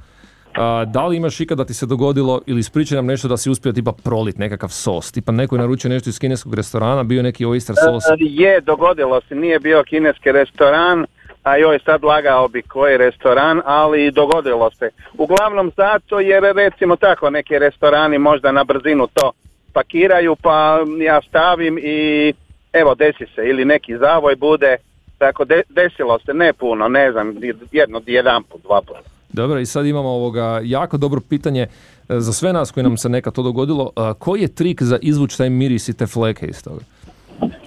a, da li imaš ikad da ti se dogodilo ili ispričaj nam nešto da si uspio tipa prolit nekakav sos? Tipa neko je naručio nešto iz kineskog restorana, bio neki oyster sos? E, je, dogodilo se, nije bio kineski restoran, a joj sad lagao bi koji restoran, ali dogodilo se. Uglavnom zato jer recimo tako neki restorani možda na brzinu to pakiraju pa ja stavim i evo desi se ili neki zavoj bude, tako de, desilo se, ne puno, ne znam, jedno, jedan put, dva put. Dobro, i sad imamo ovoga jako dobro pitanje za sve nas koji nam se nekad to dogodilo. Koji je trik za izvući taj miris i te fleke iz toga?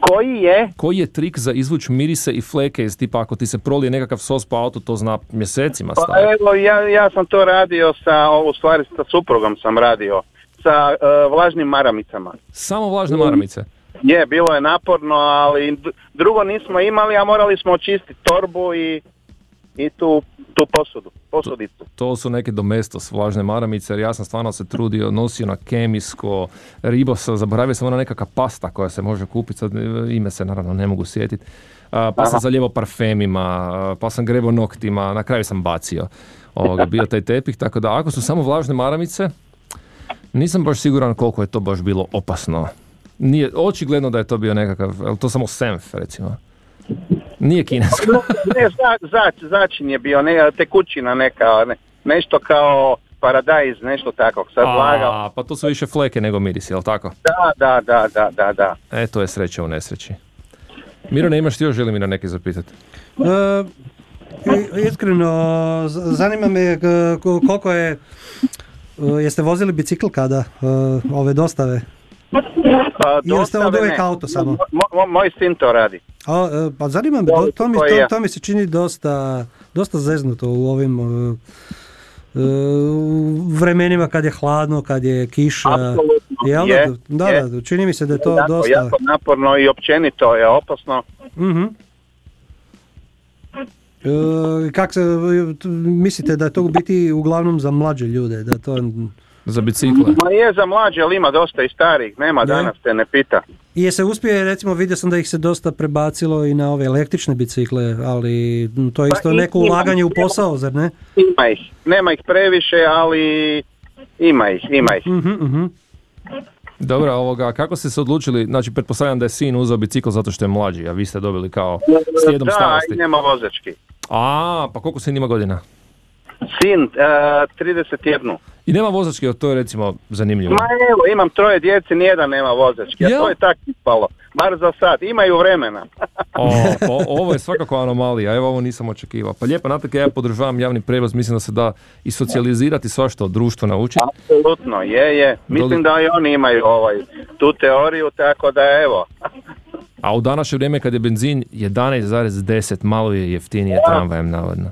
Koji je? Koji je trik za izvuć mirise i fleke iz tipa ako ti se prolije nekakav sos po autu, to zna mjesecima staviti? Pa evo, ja, ja sam to radio sa, u stvari sa suprugom sam radio, sa uh, vlažnim maramicama. Samo vlažne maramice? Je, bilo je naporno, ali drugo nismo imali, a morali smo očistiti torbu i, i tu, tu posudu, posudicu. To, to su neke domestos vlažne maramice, jer ja sam stvarno se trudio, nosio na kemijsko, ribosa, zaboravio sam ona nekakva pasta koja se može kupiti, sad ime se naravno ne mogu sjetiti, pa aha. Sam zaljevao parfemima, pa sam grebao noktima, na kraju sam bacio ovoga, bio taj tepih, tako da ako su samo vlažne maramice, nisam baš siguran koliko je to baš bilo opasno. Nije, očigledno da je to bio nekakav, to samo senf, recimo. Nije kinesko. Ne, za, za, začin je bio, ne, tekućina neka, ne, nešto kao paradajz, nešto tako. Sad a, lagao. Pa to su više fleke nego mirisi, jel tako? Da, da, da, da, da, da. E, to je sreća u nesreći. Mirone, imaš ti još želim i na neke zapitati? Uh, iskreno, zanima me koliko je, jeste vozili bicikl kada ove dostave? Pa, ili ste od uvijek auto samo? Mo, moj sin to radi. A, pa zanima me, to, to, mi, to, to mi se čini dosta, dosta zeznuto u ovim uh, uh, vremenima kad je hladno, kad je kiša. Jel, je, da, je. Da, čini mi se da je to je dosta. Jako naporno i općenito je opasno. Uh-huh. Uh, kak se, mislite da je to biti uglavnom za mlađe ljude? Da to... Za bicikle. Ma je za mlađe, ali ima dosta i starih, nema ne. Danas te ne pita. I je se uspije, recimo vidio sam da ih se dosta prebacilo i na ove električne bicikle, ali to je isto pa neko ulaganje u posao, zar ne? Ima ih, nema ih previše, ali ima ih, ima ih. Uh-huh, uh-huh. Dobro, ovoga, kako ste se odlučili, znači pretpostavljam da je sin uzeo bicikl zato što je mlađi, a vi ste dobili kao slijedom starosti. Da, nema vozački. A, pa koliko sin ima godina? Sin, uh, trideset jedna. I nema vozačke, to je recimo zanimljivo. Ma evo, imam troje djece, nijedan nema vozačke, a to je tako ispalo. Bar za sad, imaju vremena. o, o, ovo je svakako anomalija, evo ovo nisam očekivao. Pa lijepa, Nataka, ja podržavam javni prevoz, mislim da se da i socijalizirati svašto društvo naučiti. Apsolutno, je, je. Mislim da i oni imaju ovaj, tu teoriju, tako da evo. A u današnje vrijeme kad je benzin jedanaest zarez deset, malo je jeftinije tramvajem navodno.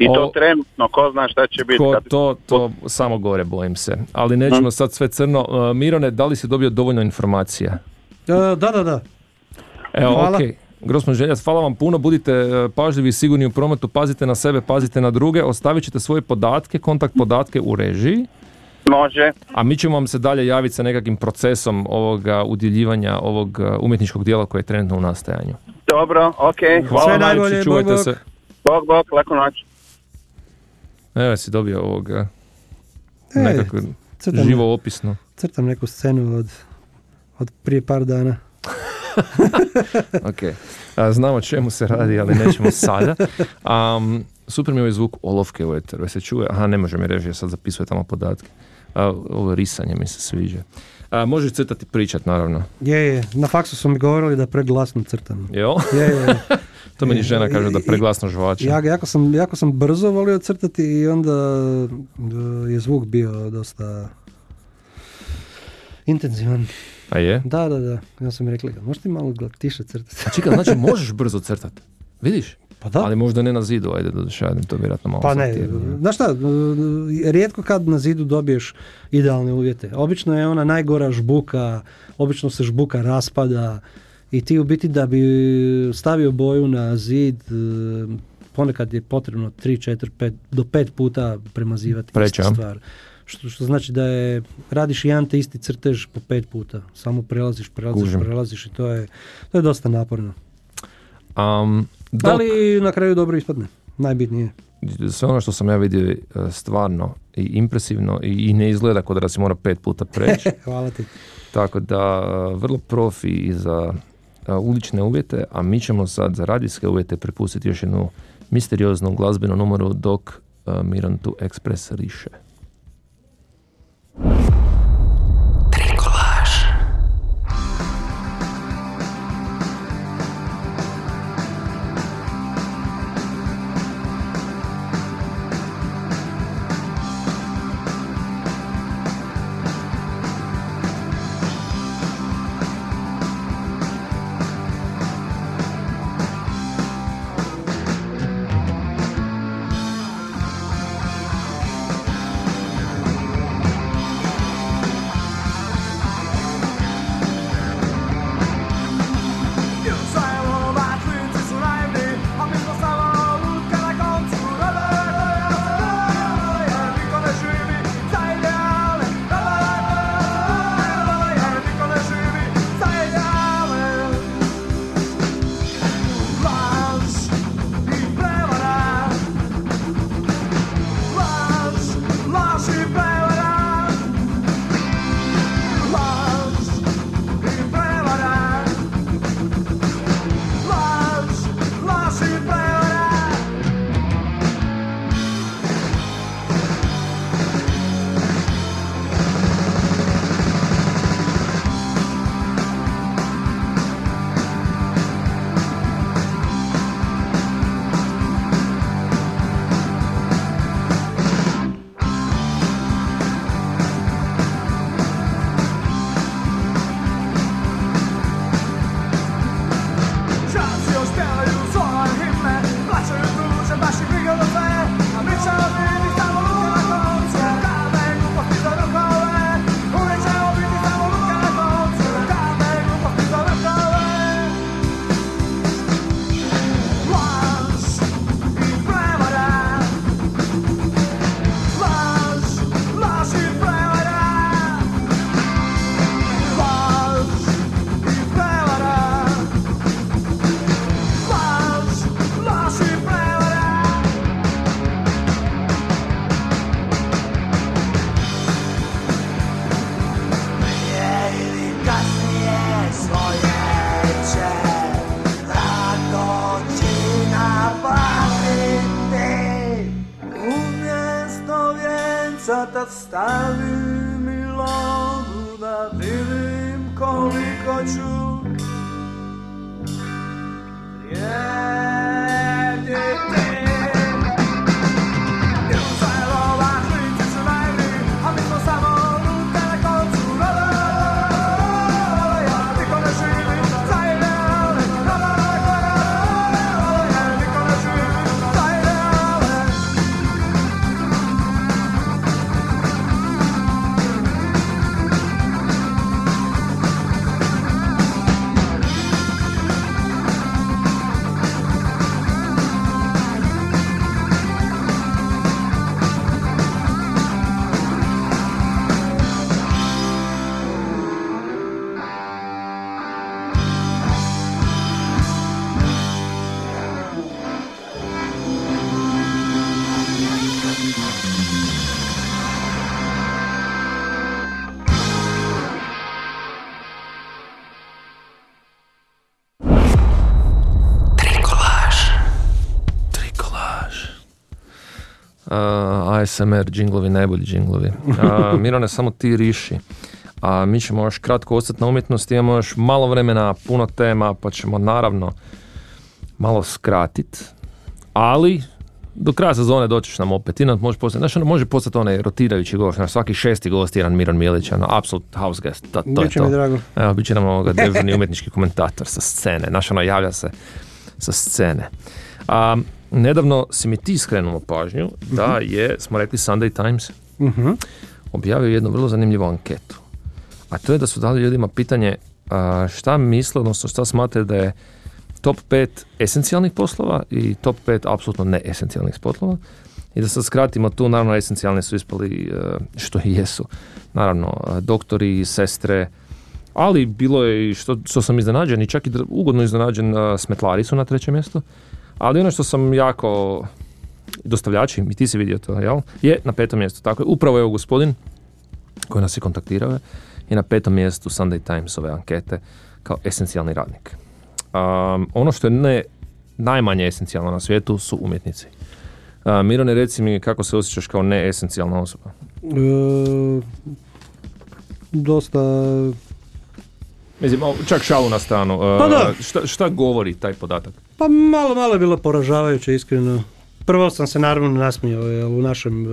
I to o, trenutno, ko zna šta će biti. Ko, to, to samo gore bojim se. Ali nećemo sad sve crno. Uh, Mirone, da li si dobio dovoljno informacija? Uh, da, da, da. Evo, hvala. Ok. Grosman Željac, hvala vam puno. Budite uh, pažljivi i sigurni u prometu. Pazite na sebe, pazite na druge. Ostavit ćete svoje podatke, kontakt podatke u režiji. Može. A mi ćemo vam se dalje javiti sa nekakvim procesom ovoga udjeljivanja ovog umjetničkog dijela koje je trenutno u nastajanju. Dobro, ok. Hvala sve najbolje, čuvajte bog, se. Bog, bog, lako noć. Evo si dobio ovoga, e, nekako crtam, živo opisno. Crtam neku scenu od, od prije par dana. Ok, znam o čemu se radi, ali nećemo sada. Um, super mi je ovaj zvuk olovke u eteru, se čuje, aha ne može mi reći, ja sad zapisuje tamo podatke. A, ovo risanje mi se sviđa. A, možeš crtati pričat, naravno. Je, je, na faksu su mi govorili da preglasno crtam. Jel? Je, je. To meni žena kaže da preglasno žvače. Ja, jako sam, jako sam brzo volio crtati i onda je zvuk bio dosta intenzivan. A je? Da, da, da. Ja sam rekli, možeš ti malo tiše crtati? A čekaj, znači možeš brzo crtati? Vidiš? Pa da. Ali možda ne na zidu, ajde da došadim, to vjerojatno malo zahtjevno. Pa ne, znaš šta, rijetko kad na zidu dobiješ idealne uvjete. Obično je ona najgora žbuka, obično se žbuka raspada i ti u biti da bi stavio boju na zid, ponekad je potrebno tri, četiri, pet, do pet puta premazivati istu stvar. Što, što znači da je, radiš jedan te isti crtež po pet puta. Samo prelaziš, prelaziš, Kužem. prelaziš i to je, to je dosta naporno. Um, dok... Ali na kraju dobro ispadne. Najbitnije. Sve ono što sam ja vidio stvarno i impresivno i, i ne izgleda kao da si mora pet puta preći. Hvala ti. Tako da vrlo profi i za ulične uvjete, a mi ćemo sad za radijske uvjete prepustiti još jednu misterioznu glazbenu numeru dok Miron tu ekspres riše. A S M R džinglovi, najbolji džinglovi. Uh, Mirone, samo ti riši. A mi ćemo još kratko ostati na umjetnosti, imamo još malo vremena, puno tema, pa ćemo naravno malo skratiti. Ali do kraja sezone doćiš nam opet. Inače može postati, znači ono može postati onaj rotirajući gost, naš svaki šesti gost je jedan Miron Milić, ono absolute house guest. To, to biće je to. Drago. Evo, biće nam ovoga dežurni umjetnički komentator sa scene. Naš ono javlja se sa scene. Um, Nedavno si mi ti skrenuo pažnju da uh-huh. je, smo rekli, Sunday Times uh-huh. objavio jednu vrlo zanimljivu anketu. A to je da su dali ljudima pitanje šta misle, odnosno šta smatraju da je top pet esencijalnih poslova i top pet apsolutno neesencijalnih poslova. I da sad skratimo tu, naravno esencijalne su ispali što i jesu. Naravno, doktori, sestre, ali bilo je, što, što sam iznenađen i čak i ugodno iznenađen, smetlari su na trećem mjestu. Ali ono što sam jako, dostavljači, i ti si vidio to, jel? Je na petom mjestu. Tako je, upravo je ovo gospodin koji nas je kontaktirao i na petom mjestu Sunday Times ove ankete kao esencijalni radnik. Um, ono što je ne, najmanje esencijalno na svijetu su umjetnici. Uh, Mirone, reci mi kako se osjećaš kao neesencijalna osoba? E, dosta... Mislim, čak šalu na stranu. Pa da. E, šta, šta govori taj podatak? Pa malo, malo je bilo poražavajuće, iskreno. Prvo sam se naravno nasmijao, jer u našem,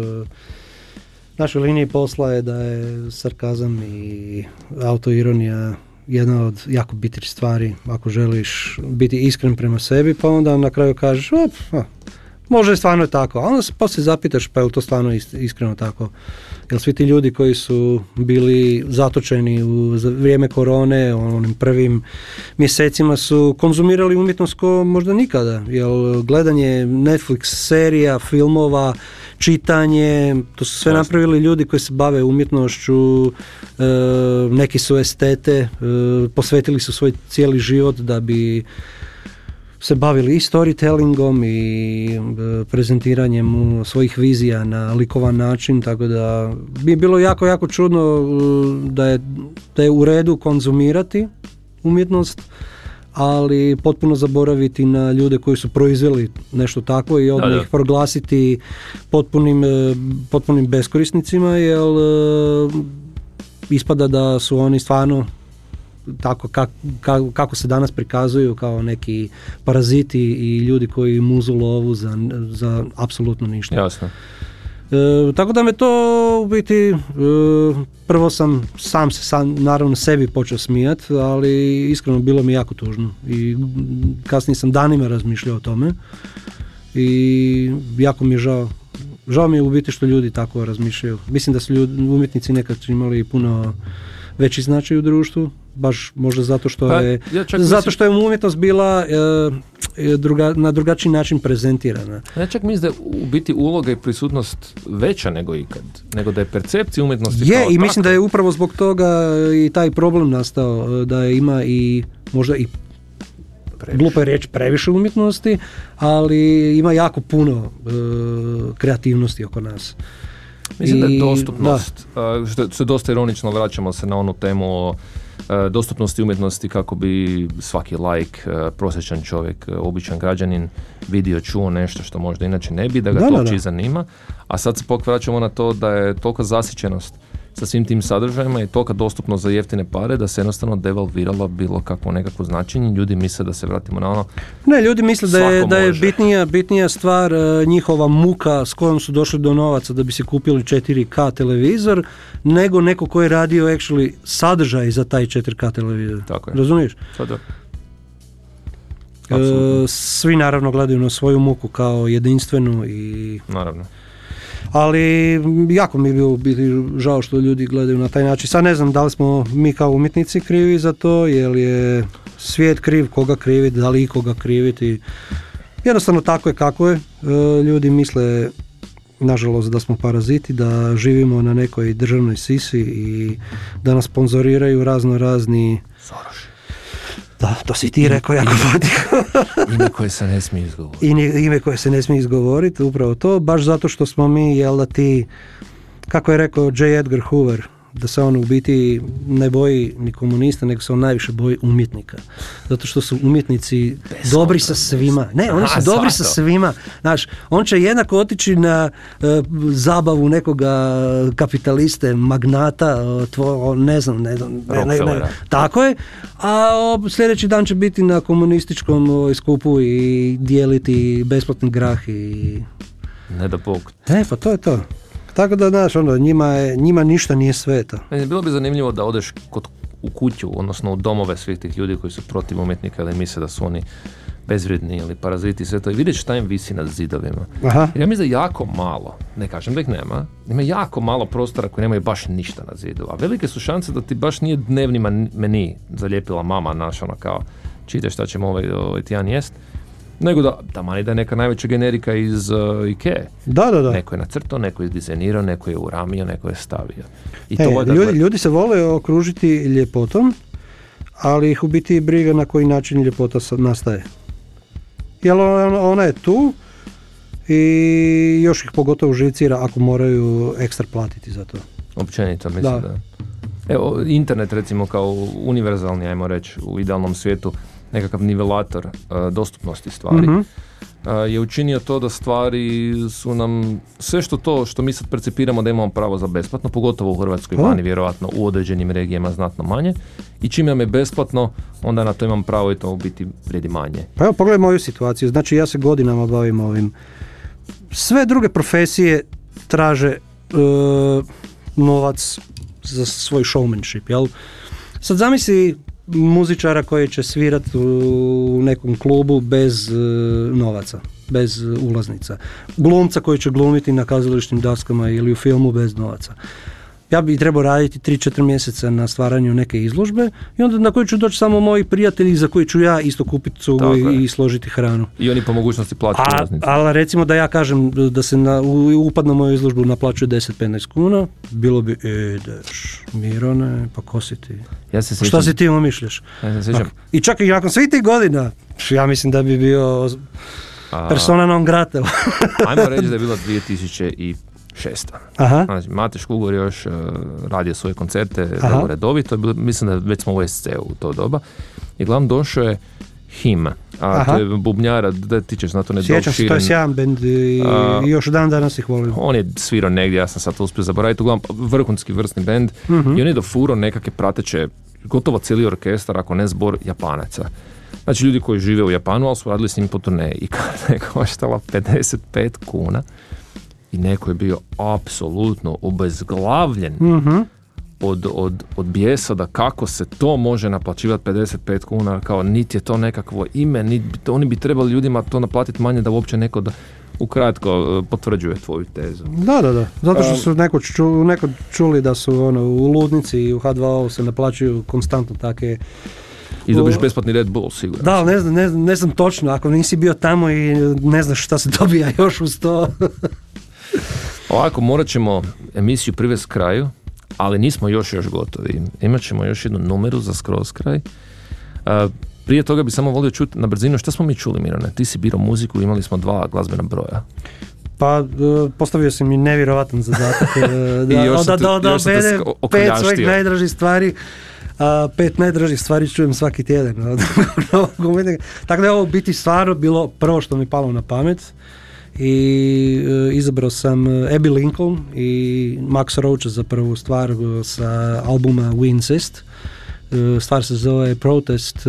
našoj liniji posla je da je sarkazam i autoironija jedna od jako bitnih stvari ako želiš biti iskren prema sebi, pa onda na kraju kažeš, op, a, možda je stvarno tako, a onda se poslije zapitaš, pa je li to stvarno iskreno tako? Jer svi ti ljudi koji su bili zatočeni u vrijeme korone, onim prvim mjesecima su konzumirali umjetnost ko možda nikada. Jer gledanje Netflix serija, filmova, čitanje, to su sve Jasne. Napravili ljudi koji se bave umjetnošću, e, neki su estete, e, posvetili su svoj cijeli život da bi se bavili i storytellingom i prezentiranjem svojih vizija na likovan način, tako da bi je bilo jako, jako čudno da je, da je u redu konzumirati umjetnost, ali potpuno zaboraviti na ljude koji su proizveli nešto takvo i od da, da. Njih proglasiti potpunim, potpunim beskorisnicima, jer ispada da su oni stvarno tako kak, kak, kako se danas prikazuju kao neki paraziti i ljudi koji muzu lovu za, za apsolutno ništa. Jasno. E, tako da me to u biti, e, prvo sam sam se sam, naravno sebi počeo smijat, ali iskreno bilo mi jako tužno i kasnije sam danima razmišljao o tome i jako mi je žao. Žao mi je u biti što ljudi tako razmišljaju. Mislim da su ljudi, umjetnici nekad imali puno veći značaj u društvu, baš možda zato što pa, je ja zato što je umjetnost bila e, druga, na drugačiji način prezentirana. Ja čak mislim da je u biti uloga i prisutnost veća nego ikad, nego da je percepcija umjetnosti je, kao i mislim tako. Da je upravo zbog toga i taj problem nastao, da ima i možda i previše. Glupa je reći previše umjetnosti, ali ima jako puno e, kreativnosti oko nas. Mislim I, da je dostupnost, da. Što, što je dosta ironično, vraćamo se na onu temu o dostupnosti umjetnosti kako bi svaki laik, prosječan čovjek, običan građanin vidio, čuo nešto što možda inače ne bi, da ga da, to uopće zanima. A sad se pokvraćamo na to da je tolika zasićenost sa svim tim sadržajima i tolika dostupnost za jeftine pare da se jednostavno devalviralo bilo kakvo nekakvo značenje. Ljudi misle da se vratimo na ono... Ne, ljudi misle da je, da je bitnija, bitnija stvar njihova muka s kojom su došli do novaca da bi se kupili četiri K televizor, nego neko ko je radio actually sadržaj za taj četiri K televizor. Tako je. Razumiješ? Sada. E, svi naravno gledaju na svoju muku kao jedinstvenu i... Naravno. Ali jako mi je bilo biti žao što ljudi gledaju na taj način. Sad ne znam da li smo mi kao umjetnici krivi za to, jel je svijet kriv, koga kriviti, da li ikoga kriviti. Jednostavno tako je kako je. Ljudi misle, nažalost, da smo paraziti, da živimo na nekoj državnoj sisi i da nas sponzoriraju razno razni... Soroši. Da, to si ti rekao jako patiko. Ime koje se ne smije izgovoriti. Ime koje se ne smije izgovoriti, upravo to, baš zato što smo mi, jel da ti, kako je rekao J. Edgar Hoover, da se on u biti ne boji ni komunista, nego se on najviše boji umjetnika. Zato što su umjetnici bez dobri sa svima. Ne, oni su dobri sa svima. Znaš, on će jednako otići na uh, zabavu nekoga kapitaliste, magnata, tvo, ne znam, ne znam. Ne, ne, ne, tako je. A o, sljedeći dan će biti na komunističkom o, skupu i dijeliti besplatni grah i... Ne da Bog. E, pa to je to. Tako da, znaš, onda, njima, je, njima ništa nije sveto. Bilo bi zanimljivo da odeš kod, u kuću, odnosno u domove svih tih ljudi koji su protiv umjetnika ili misle da su oni bezvrijedni ili paraziti i sve to. I vidjet šta im visi nad zidovima. Aha. Jer ja mislim da jako malo, ne kažem da ih nema, ima jako malo prostora koji nemaju baš ništa na zidu. A velike su šanse da ti baš nije dnevni meni zalijepila mama, naš ono kao, čite šta ćemo ovaj, ovaj tijan jest, nego da, tamani da je neka najveća generika iz uh, Ikee. Da, da, da. Neko je nacrtao, neko je dizajnirao, neko je uramio, neko je stavio. I e, to je, ljudi, ljudi se vole okružiti ljepotom, ali ih u biti briga na koji način ljepota nastaje. Jer ona je tu i još ih pogotovo živcira ako moraju ekstra platiti za to. Općenito, mislim da. da. Evo, internet recimo kao univerzalni, ajmo reći, u idealnom svijetu, nekakav nivelator uh, dostupnosti stvari, mm-hmm. uh, je učinio to da stvari su nam, sve što to što mi sad percipiramo da imamo pravo za besplatno, pogotovo u Hrvatskoj, vani vjerojatno u određenim regijama znatno manje, i čim nam je besplatno, onda na to imam pravo i to u biti vredi manje. Pa evo, pogledajmo ovu situaciju, znači ja se godinama bavim ovim. Sve druge profesije traže uh, novac za svoj showmanship, jel? Sad zamisli muzičara koji će svirati u nekom klubu bez e, novaca, bez ulaznica. Glumca koji će glumiti na kazališnim daskama ili u filmu bez novaca. Ja bi trebao raditi tri do četiri mjeseca na stvaranju neke izložbe i onda na koju ću doći samo moji prijatelji za koji ću ja isto kupiti cugu i, i složiti hranu. I oni po mogućnosti plaćaju ulaznice. Ali recimo da ja kažem da se na, upad na moju izložbu naplaćuje deset do petnaest kuna, bilo bi, ideš, Mirone, pa ko si ti? Ja se sviđam. Šta si ti umišljaš? Ja se sviđam. I čak i nakon svih tih godina, ja mislim da bi bio persona non grata. Ajmo reći da je bila dvije tisuće i pet. Šesta. Znači, Mate Škugor još uh, radio svoje koncerte redovito, mislim da već smo u S C-u u to doba. I glavno došao je Him, a to je bubnjara, da ti ćeš na to ne doširen. Sjećam se, to je sjajan bend i, uh, i još dan danas ih volim. On je svirao negdje, ja sam sad uspio zaboraviti, uglavnom vrhunski vrsni bend, uh-huh. i on je dofuro nekakve prateće, gotovo cijeli orkestar, ako ne zbor Japanaca. Znači ljudi koji žive u Japanu, ali su radili s njim po turneji. I kada je koštala pedeset pet kuna, i neko je bio apsolutno obezglavljen mm-hmm. od, od, od bijesa da kako se to može naplaćivati pedeset pet kuna, kao niti je to nekakvo ime, niti, oni bi trebali ljudima to naplatiti manje da uopće neko da ukratko potvrđuje tvoju tezu. Da, da, da. Zato što su neko, ču, neko čuli da su ono, u Ludnici i u H dva O se naplaćuju konstantno take. I dobiš besplatni Red Bull, sigurno. Da, ne znam, ne znam, ne znam točno, ako nisi bio tamo i ne znaš šta se dobija još uz to. Ovako, morat ćemo emisiju privesti kraju, ali nismo još još gotovi. Imat ćemo još jednu numeru za skroz kraj. Prije toga bi samo volio čuti na brzinu šta smo mi čuli, Mirone. Ti si birao muziku, imali smo dva glazbena broja. Pa, postavio sam mi nevjerovatan zadatak. Da, još da, da, da, još da, pet svojih najdražih stvari. Uh, pet najdražih stvari čujem svaki tjedan. Tako da je ovo biti stvarno bilo prvo što mi palo na pamet. I uh, izabrao sam Abby Lincoln i Max Roach za prvu stvar sa albuma We Insist. Uh, stvar se zove Protest, uh,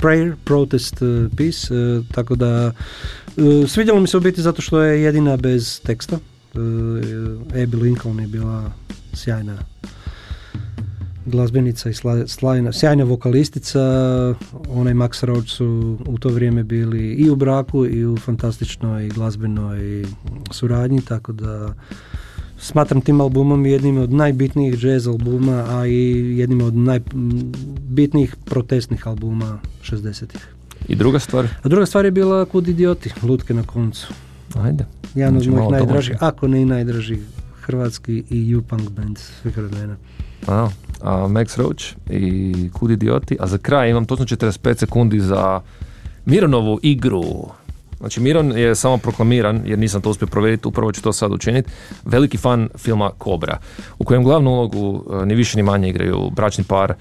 Prayer, Protest uh, Peace. Uh, tako da uh, svidjelo mi se u biti zato što je jedina bez teksta. Uh, Abby Lincoln je bila sjajna glazbenica i sla, slajna, sjajna vokalistica. Onaj Max Roach su u to vrijeme bili i u braku i u fantastičnoj glazbenoj suradnji, tako da smatram tim albumom jednim od najbitnijih jazz albuma, a i jednim od najbitnijih protestnih albuma šezdesetih. I druga stvar? A druga stvar je bila Kud idioti, Lutke na koncu. Ajde. Jedan od mojih najdražih, ako ne i najdražih, hrvatski i U-Punk band svih vremena. Wow. A Max Roach i Kud idioti. A za kraj imam točno četrdeset pet sekundi za Mironovu igru. Znači, Miron je samo proklamiran, jer nisam to uspio provjeriti, upravo ću to sad učiniti, veliki fan filma Cobra, u kojem glavnu ulogu ni više ni manje igraju bračni par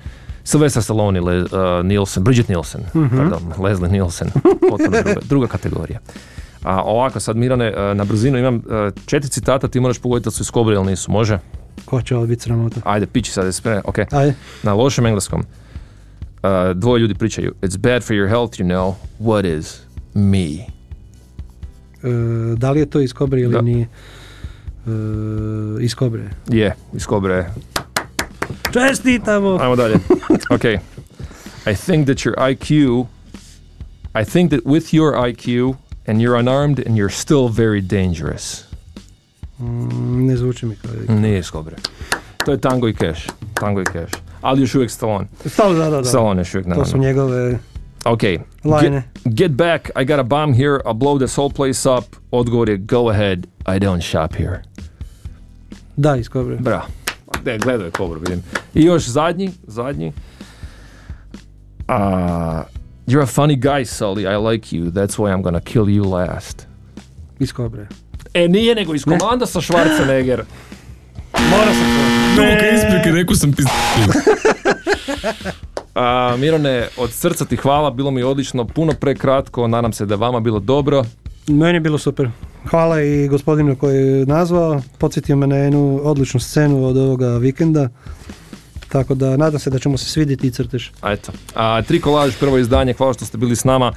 Sylvester Stallone i Le, uh, Nielsen, Bridget Nielsen, mm-hmm. pardon, Leslie Nielsen, potpuno druga, druga kategorija. A ovako sad, Mirone, na brzinu imam četiri citata, ti moraš pogoditi da su iz Cobra ili nisu, može? Ko će ovo biti sramota? Ajde, piči sad, ok. Ajde. Na lošem engleskom, uh, dvoje ljudi pričaju, it's bad for your health, you know, what is me? Uh, da li je to iz Kobre ili da. Nije? Uh, iz Kobre. Je, yeah, iz Kobre. Čestitamo! Ajmo dalje. Ok. I think that your I Q, I think that with your I Q and you're unarmed and you're still very dangerous. Mm, ne zvuči mi kao I Q. Nije iz Kobre. To je Tango i Cash. Tango i Cash. Ali još uvijek Stallone. Stallone, da, da, da. Stallone još uvijek, naravno. To su njegove... Okay. Get, get back, I got a bomb here, I'll blow this whole place up. Odgovor je go ahead, I don't shop here. Da, iz Cobre. Bra. Ne, gledao je Cobra, vidim. I još zadnji, zadnji. Uh, you're a funny guy, Sully, I like you, that's why I'm gonna kill you last. Iz Cobre. E, nije nego iz Komanda sa Schwarzenegger. Mora se to. Duboke isprike, rekao sam pizdu. Uh, Mirone, od srca ti hvala, bilo mi odlično, puno prekratko, nadam se da vama bilo dobro. Meni je bilo super. Hvala i gospodinu koji je nazvao, podsjetio me na jednu odličnu scenu od ovoga vikenda, tako da nadam se da ćemo se svidjeti i crteš. A eto, a, Trikolaž, prvo izdanje, hvala što ste bili s nama,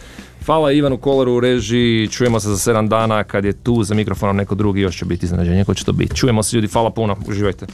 hvala Ivanu Kolaru u režiji, čujemo se za sedam dana, kad je tu za mikrofonom neko drugi, još će biti iznenađenje, ko će to biti. Čujemo se ljudi, hvala puno, uživajte.